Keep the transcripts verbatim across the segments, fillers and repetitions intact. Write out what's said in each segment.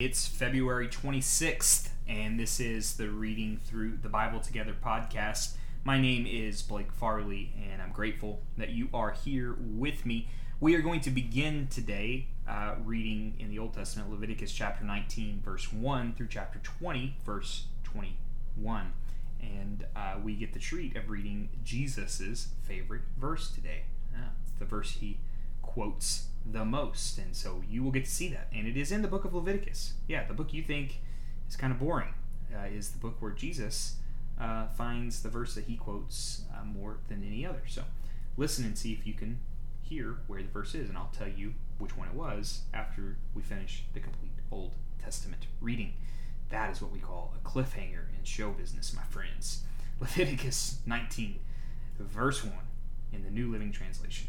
It's February twenty-sixth, and this is the Reading Through the Bible Together podcast. My name is Blake Farley, and I'm grateful that you are here with me. We are going to begin today uh, reading in the Old Testament, Leviticus chapter nineteen, verse one, through chapter twenty, verse twenty-one. And uh, we get the treat of reading Jesus' favorite verse today. Uh, it's the verse he quotes the most, and so you will get to see that, and it is in the book of Leviticus. Yeah, the book you think is kind of boring uh, is the book where Jesus uh, finds the verse that he quotes uh, more than any other. So listen and see if you can hear where the verse is, and I'll tell you which one it was after we finish the complete Old Testament reading. That is what we call a cliffhanger in show business, my friends. Leviticus nineteen, verse one, in the New Living Translation.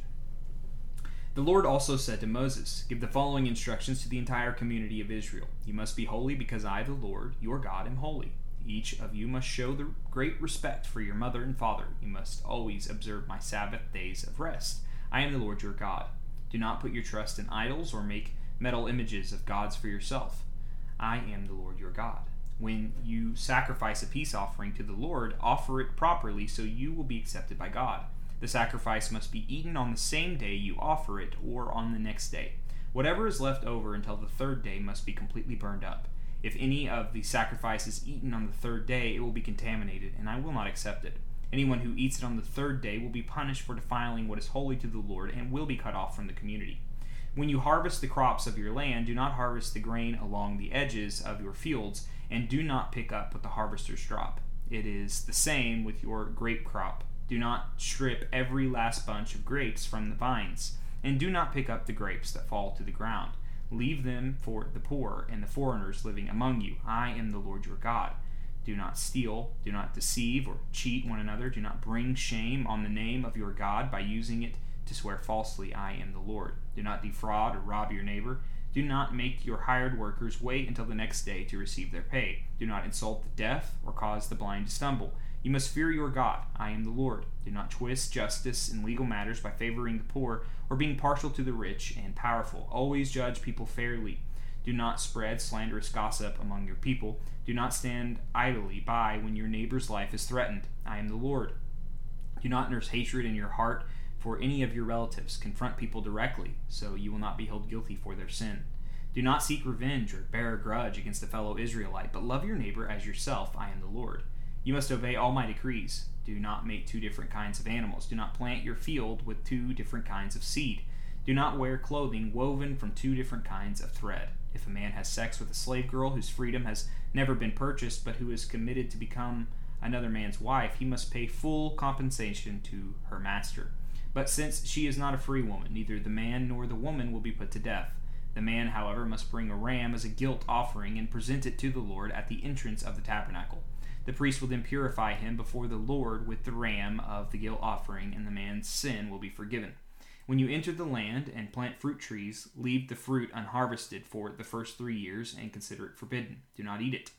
The Lord also said to Moses, "Give the following instructions to the entire community of Israel. You must be holy because I, the Lord, your God, am holy. Each of you must show the great respect for your mother and father. You must always observe my Sabbath days of rest. I am the Lord your God. Do not put your trust in idols or make metal images of gods for yourself. I am the Lord your God. When you sacrifice a peace offering to the Lord, offer it properly so you will be accepted by God. The sacrifice must be eaten on the same day you offer it or on the next day. Whatever is left over until the third day must be completely burned up. If any of the sacrifice is eaten on the third day, it will be contaminated, and I will not accept it. Anyone who eats it on the third day will be punished for defiling what is holy to the Lord and will be cut off from the community. When you harvest the crops of your land, do not harvest the grain along the edges of your fields, and do not pick up what the harvesters drop. It is the same with your grape crop. Do not strip every last bunch of grapes from the vines, and do not pick up the grapes that fall to the ground. Leave them for the poor and the foreigners living among you. I am the Lord your God. Do not steal, do not deceive or cheat one another. Do not bring shame on the name of your God by using it to swear falsely. I am the Lord. Do not defraud or rob your neighbor. Do not make your hired workers wait until the next day to receive their pay. Do not insult the deaf or cause the blind to stumble. You must fear your God. I am the Lord. Do not twist justice in legal matters by favoring the poor or being partial to the rich and powerful. Always judge people fairly. Do not spread slanderous gossip among your people. Do not stand idly by when your neighbor's life is threatened. I am the Lord. Do not nurse hatred in your heart for any of your relatives. Confront people directly, so you will not be held guilty for their sin. Do not seek revenge or bear a grudge against a fellow Israelite, but love your neighbor as yourself. I am the Lord. You must obey all my decrees. Do not make two different kinds of animals. Do not plant your field with two different kinds of seed. Do not wear clothing woven from two different kinds of thread. If a man has sex with a slave girl whose freedom has never been purchased, but who is committed to become another man's wife, he must pay full compensation to her master. But since she is not a free woman, neither the man nor the woman will be put to death. The man, however, must bring a ram as a guilt offering and present it to the Lord at the entrance of the tabernacle. The priest will then purify him before the Lord with the ram of the guilt offering, and the man's sin will be forgiven. When you enter the land and plant fruit trees, leave the fruit unharvested for the first three years and consider it forbidden. Do not eat it.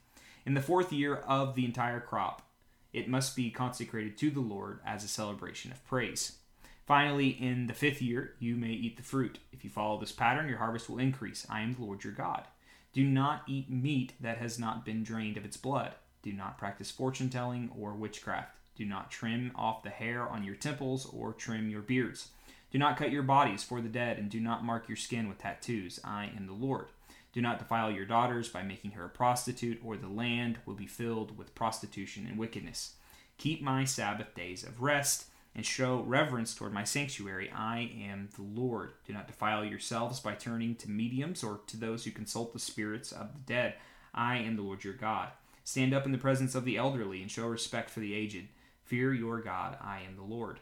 In the fourth year of the entire crop, it must be consecrated to the Lord as a celebration of praise. Finally, in the fifth year, you may eat the fruit. If you follow this pattern, your harvest will increase. I am the Lord your God. Do not eat meat that has not been drained of its blood. Do not practice fortune-telling or witchcraft. Do not trim off the hair on your temples or trim your beards. Do not cut your bodies for the dead, and do not mark your skin with tattoos. I am the Lord. Do not defile your daughters by making her a prostitute, or the land will be filled with prostitution and wickedness. Keep my Sabbath days of rest, and show reverence toward my sanctuary. I am the Lord. Do not defile yourselves by turning to mediums or to those who consult the spirits of the dead. I am the Lord your God. Stand up in the presence of the elderly and show respect for the aged. Fear your God, I am the Lord.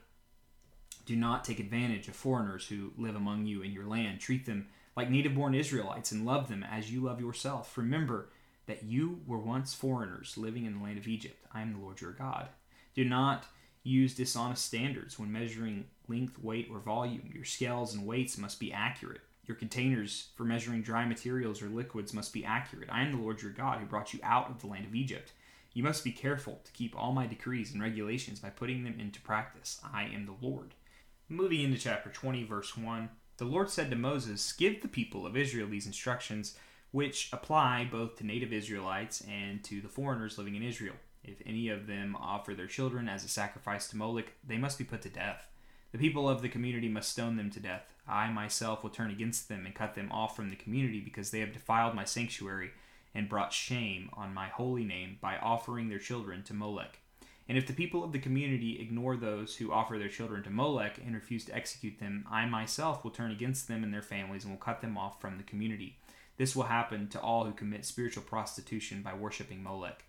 Do not take advantage of foreigners who live among you in your land. Treat them like native-born Israelites and love them as you love yourself. Remember that you were once foreigners living in the land of Egypt. I am the Lord your God. Do not use dishonest standards when measuring length, weight, or volume. Your scales and weights must be accurate. Your containers for measuring dry materials or liquids must be accurate. I am the Lord your God who brought you out of the land of Egypt. You must be careful to keep all my decrees and regulations by putting them into practice. I am the Lord. Moving into chapter twenty, verse one, the Lord said to Moses, "Give the people of Israel these instructions which apply both to native Israelites and to the foreigners living in Israel. If any of them offer their children as a sacrifice to Molech, they must be put to death. The people of the community must stone them to death. I myself will turn against them and cut them off from the community, because they have defiled my sanctuary and brought shame on my holy name by offering their children to Molech. And if the people of the community ignore those who offer their children to Molech and refuse to execute them, I myself will turn against them and their families and will cut them off from the community. This will happen to all who commit spiritual prostitution by worshiping Molech.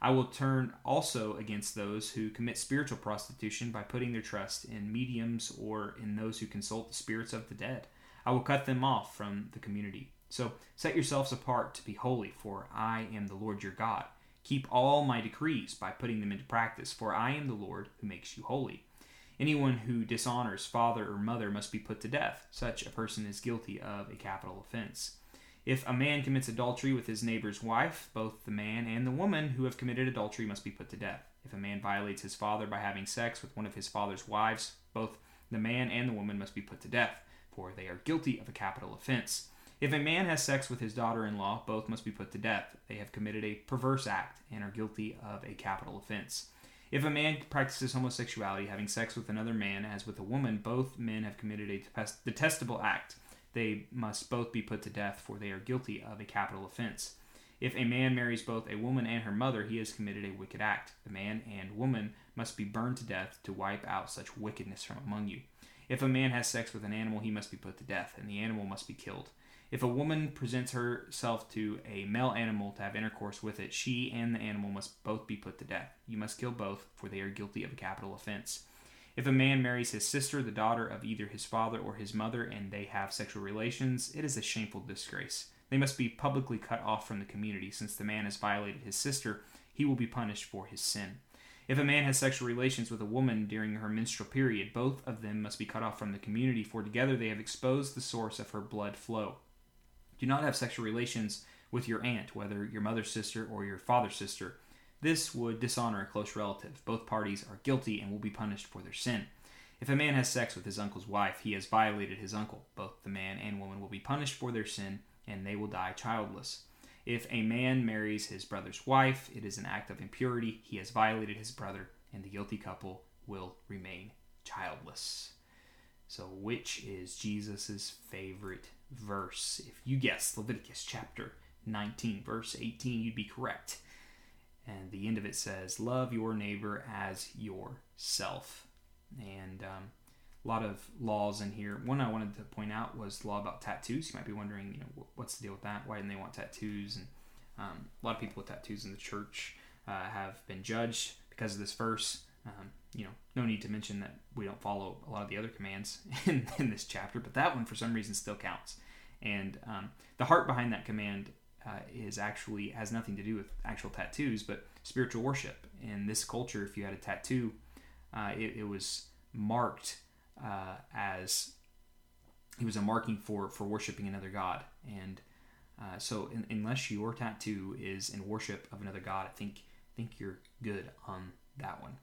I will turn also against those who commit spiritual prostitution by putting their trust in mediums or in those who consult the spirits of the dead. I will cut them off from the community. So set yourselves apart to be holy, for I am the Lord your God. Keep all my decrees by putting them into practice, for I am the Lord who makes you holy. Anyone who dishonors father or mother must be put to death. Such a person is guilty of a capital offense. If a man commits adultery with his neighbor's wife, both the man and the woman who have committed adultery must be put to death. If a man violates his father by having sex with one of his father's wives, both the man and the woman must be put to death, for they are guilty of a capital offense. If a man has sex with his daughter-in-law, both must be put to death. They have committed a perverse act and are guilty of a capital offense. If a man practices homosexuality, having sex with another man as with a woman, both men have committed a detestable act. They must both be put to death, for they are guilty of a capital offense. If a man marries both a woman and her mother, he has committed a wicked act. The man and woman must be burned to death to wipe out such wickedness from among you. If a man has sex with an animal, he must be put to death, and the animal must be killed. If a woman presents herself to a male animal to have intercourse with it, she and the animal must both be put to death. You must kill both, for they are guilty of a capital offense. If a man marries his sister, the daughter of either his father or his mother, and they have sexual relations, it is a shameful disgrace. They must be publicly cut off from the community. Since the man has violated his sister, he will be punished for his sin. If a man has sexual relations with a woman during her menstrual period, both of them must be cut off from the community, for together they have exposed the source of her blood flow. Do not have sexual relations with your aunt, whether your mother's sister or your father's sister. This would dishonor a close relative. Both parties are guilty and will be punished for their sin. If a man has sex with his uncle's wife, he has violated his uncle. Both the man and woman will be punished for their sin, and they will die childless. If a man marries his brother's wife, it is an act of impurity. He has violated his brother, and the guilty couple will remain childless. So which is Jesus' favorite verse? If you guessed Leviticus chapter nineteen, verse eighteen, you'd be correct. And the end of it says, love your neighbor as yourself. And um, a lot of laws in here. One I wanted to point out was the law about tattoos. You might be wondering, you know, what's the deal with that? Why didn't they want tattoos? And um, a lot of people with tattoos in the church uh, have been judged because of this verse. Um, you know, no need to mention that we don't follow a lot of the other commands in, in this chapter, but that one for some reason still counts. And um, the heart behind that command uh, is actually has nothing to do with actual tattoos, but spiritual worship. In this culture, if you had a tattoo, uh, it, it was marked uh, as it was a marking for for worshiping another god. And uh, so, in, unless your tattoo is in worship of another god, I think think you're good on that one.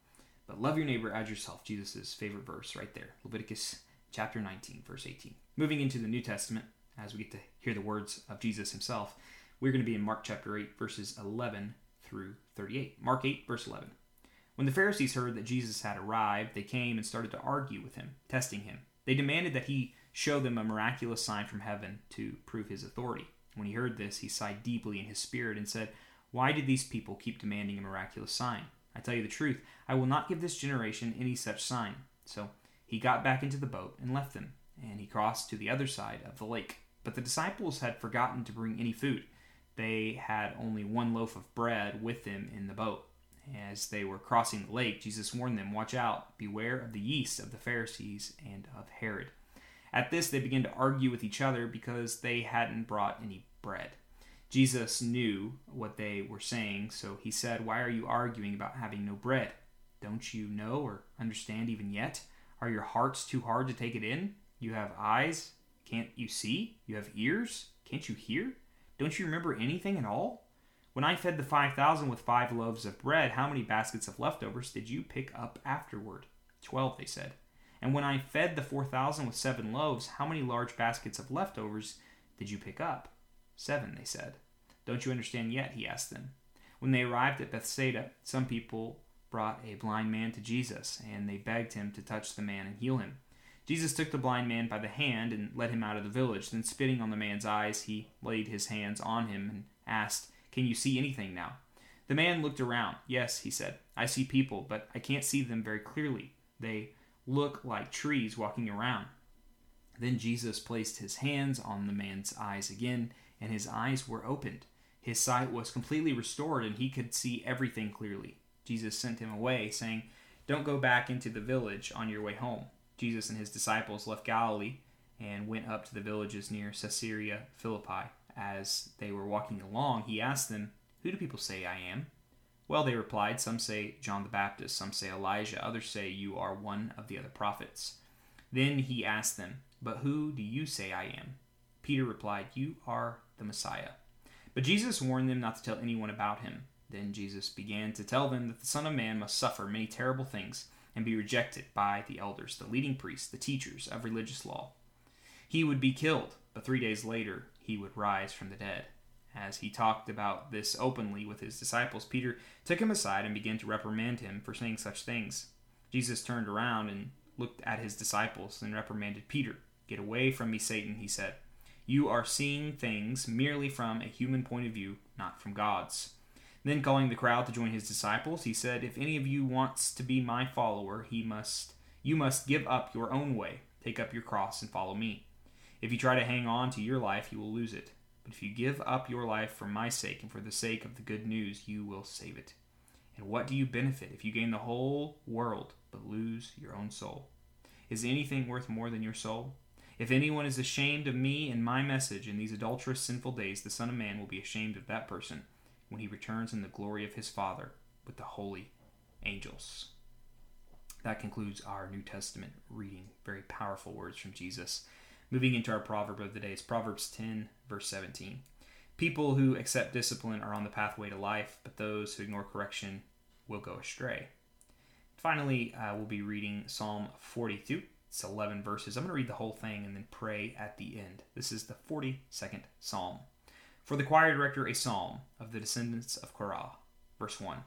But love your neighbor as yourself, Jesus' favorite verse right there, Leviticus chapter nineteen, verse eighteen. Moving into the New Testament, as we get to hear the words of Jesus himself, we're going to be in Mark chapter eight, verses eleven through thirty-eight. Mark eight, verse eleven. When the Pharisees heard that Jesus had arrived, they came and started to argue with him, testing him. They demanded that he show them a miraculous sign from heaven to prove his authority. When he heard this, he sighed deeply in his spirit and said, "Why did these people keep demanding a miraculous sign? I tell you the truth, I will not give this generation any such sign." So he got back into the boat and left them, and he crossed to the other side of the lake. But the disciples had forgotten to bring any food. They had only one loaf of bread with them in the boat. As they were crossing the lake, Jesus warned them, "Watch out, beware of the yeast of the Pharisees and of Herod." At this, they began to argue with each other because they hadn't brought any bread. Jesus knew what they were saying, so he said, "Why are you arguing about having no bread? Don't you know or understand even yet? Are your hearts too hard to take it in? You have eyes, can't you see? You have ears, can't you hear? Don't you remember anything at all? When I fed the five thousand with five loaves of bread, how many baskets of leftovers did you pick up afterward?" Twelve, they said. "And when I fed the four thousand with seven loaves, how many large baskets of leftovers did you pick up?" Seven, they said. Don't you understand yet? He asked them. When they arrived at Bethsaida, some people brought a blind man to Jesus, and they begged him to touch the man and heal him. Jesus took the blind man by the hand and led him out of the village. Then, spitting on the man's eyes, he laid his hands on him and asked, "Can you see anything now?" The man looked around. "Yes," he said, "I see people, but I can't see them very clearly. They look like trees walking around." Then Jesus placed his hands on the man's eyes again, and his eyes were opened. His sight was completely restored, and he could see everything clearly. Jesus sent him away, saying, "Don't go back into the village on your way home." Jesus and his disciples left Galilee and went up to the villages near Caesarea Philippi. As they were walking along, he asked them, "Who do people say I am?" "Well," they replied, "some say John the Baptist, some say Elijah, others say you are one of the other prophets." Then he asked them, "But who do you say I am?" Peter replied, "You are the Messiah." But Jesus warned them not to tell anyone about him. Then Jesus began to tell them that the Son of Man must suffer many terrible things and be rejected by the elders, the leading priests, the teachers of religious law. He would be killed, but three days later he would rise from the dead. As he talked about this openly with his disciples, Peter took him aside and began to reprimand him for saying such things. Jesus turned around and looked at his disciples and reprimanded Peter. "Get away from me, Satan," he said. "You are seeing things merely from a human point of view, not from God's." Then, calling the crowd to join his disciples, he said, "If any of you wants to be my follower, he must, you must give up your own way, take up your cross, and follow me. If you try to hang on to your life, you will lose it. But if you give up your life for my sake and for the sake of the good news, you will save it. And what do you benefit if you gain the whole world but lose your own soul? Is anything worth more than your soul? If anyone is ashamed of me and my message in these adulterous, sinful days, the Son of Man will be ashamed of that person when he returns in the glory of his Father with the holy angels." That concludes our New Testament reading. Very powerful words from Jesus. Moving into our proverb of the day, it's Proverbs ten, verse seventeen. "People who accept discipline are on the pathway to life, but those who ignore correction will go astray." Finally, uh, we'll be reading Psalm forty-two. It's eleven verses. I'm going to read the whole thing and then pray at the end. This is the forty-second Psalm. For the choir director, a psalm of the descendants of Korah. Verse one.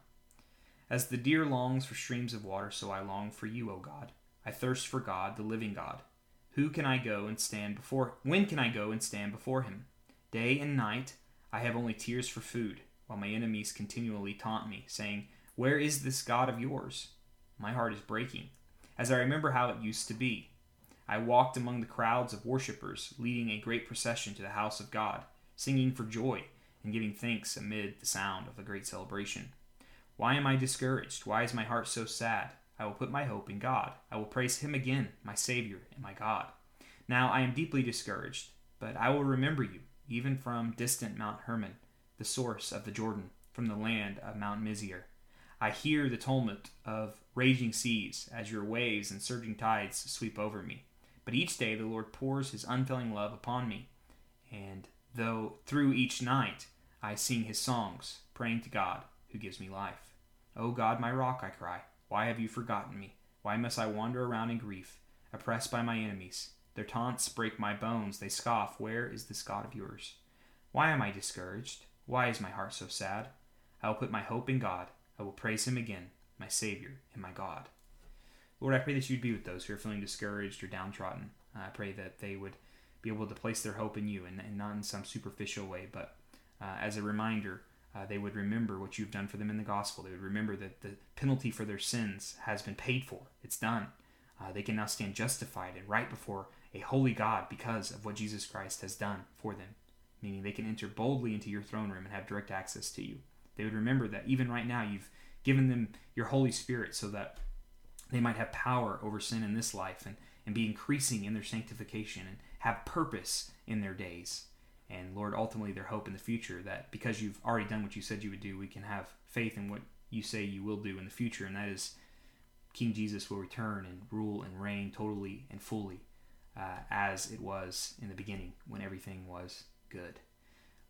"As the deer longs for streams of water, so I long for you, O God. I thirst for God, the living God. Who can I go and stand before? When can I go and stand before him? Day and night I have only tears for food, while my enemies continually taunt me, saying, 'Where is this God of yours?' My heart is breaking, as I remember how it used to be. I walked among the crowds of worshippers, leading a great procession to the house of God, singing for joy and giving thanks amid the sound of a great celebration. Why am I discouraged? Why is my heart so sad? I will put my hope in God. I will praise him again, my Savior and my God. Now I am deeply discouraged, but I will remember you, even from distant Mount Hermon, the source of the Jordan, from the land of Mount Mizir. I hear the tumult of raging seas as your waves and surging tides sweep over me. But each day the Lord pours his unfailing love upon me, and though through each night I sing his songs, praying to God who gives me life. O God, my rock, I cry, why have you forgotten me? Why must I wander around in grief, oppressed by my enemies? Their taunts break my bones. They scoff, 'Where is this God of yours?' Why am I discouraged? Why is my heart so sad? I will put my hope in God. I will praise him again, my Savior and my God." Lord, I pray that you'd be with those who are feeling discouraged or downtrodden. I pray that they would be able to place their hope in you, and, and not in some superficial way, but uh, as a reminder, uh, they would remember what you've done for them in the gospel. They would remember that the penalty for their sins has been paid for. It's done. Uh, they can now stand justified and right before a holy God because of what Jesus Christ has done for them, meaning they can enter boldly into your throne room and have direct access to you. They would remember that even right now you've given them your Holy Spirit so that they might have power over sin in this life and, and be increasing in their sanctification and have purpose in their days. And Lord, ultimately their hope in the future, that because you've already done what you said you would do, we can have faith in what you say you will do in the future, and that is King Jesus will return and rule and reign totally and fully uh, as it was in the beginning when everything was good.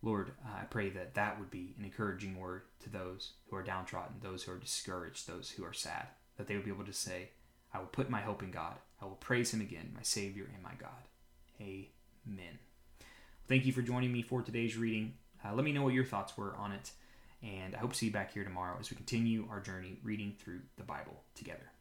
Lord, uh, I pray that that would be an encouraging word to those who are downtrodden, those who are discouraged, those who are sad, that they would be able to say, "I will put my hope in God. I will praise him again, my Savior and my God." Amen. Thank you for joining me for today's reading. Uh, let me know what your thoughts were on it, and I hope to see you back here tomorrow as we continue our journey reading through the Bible together.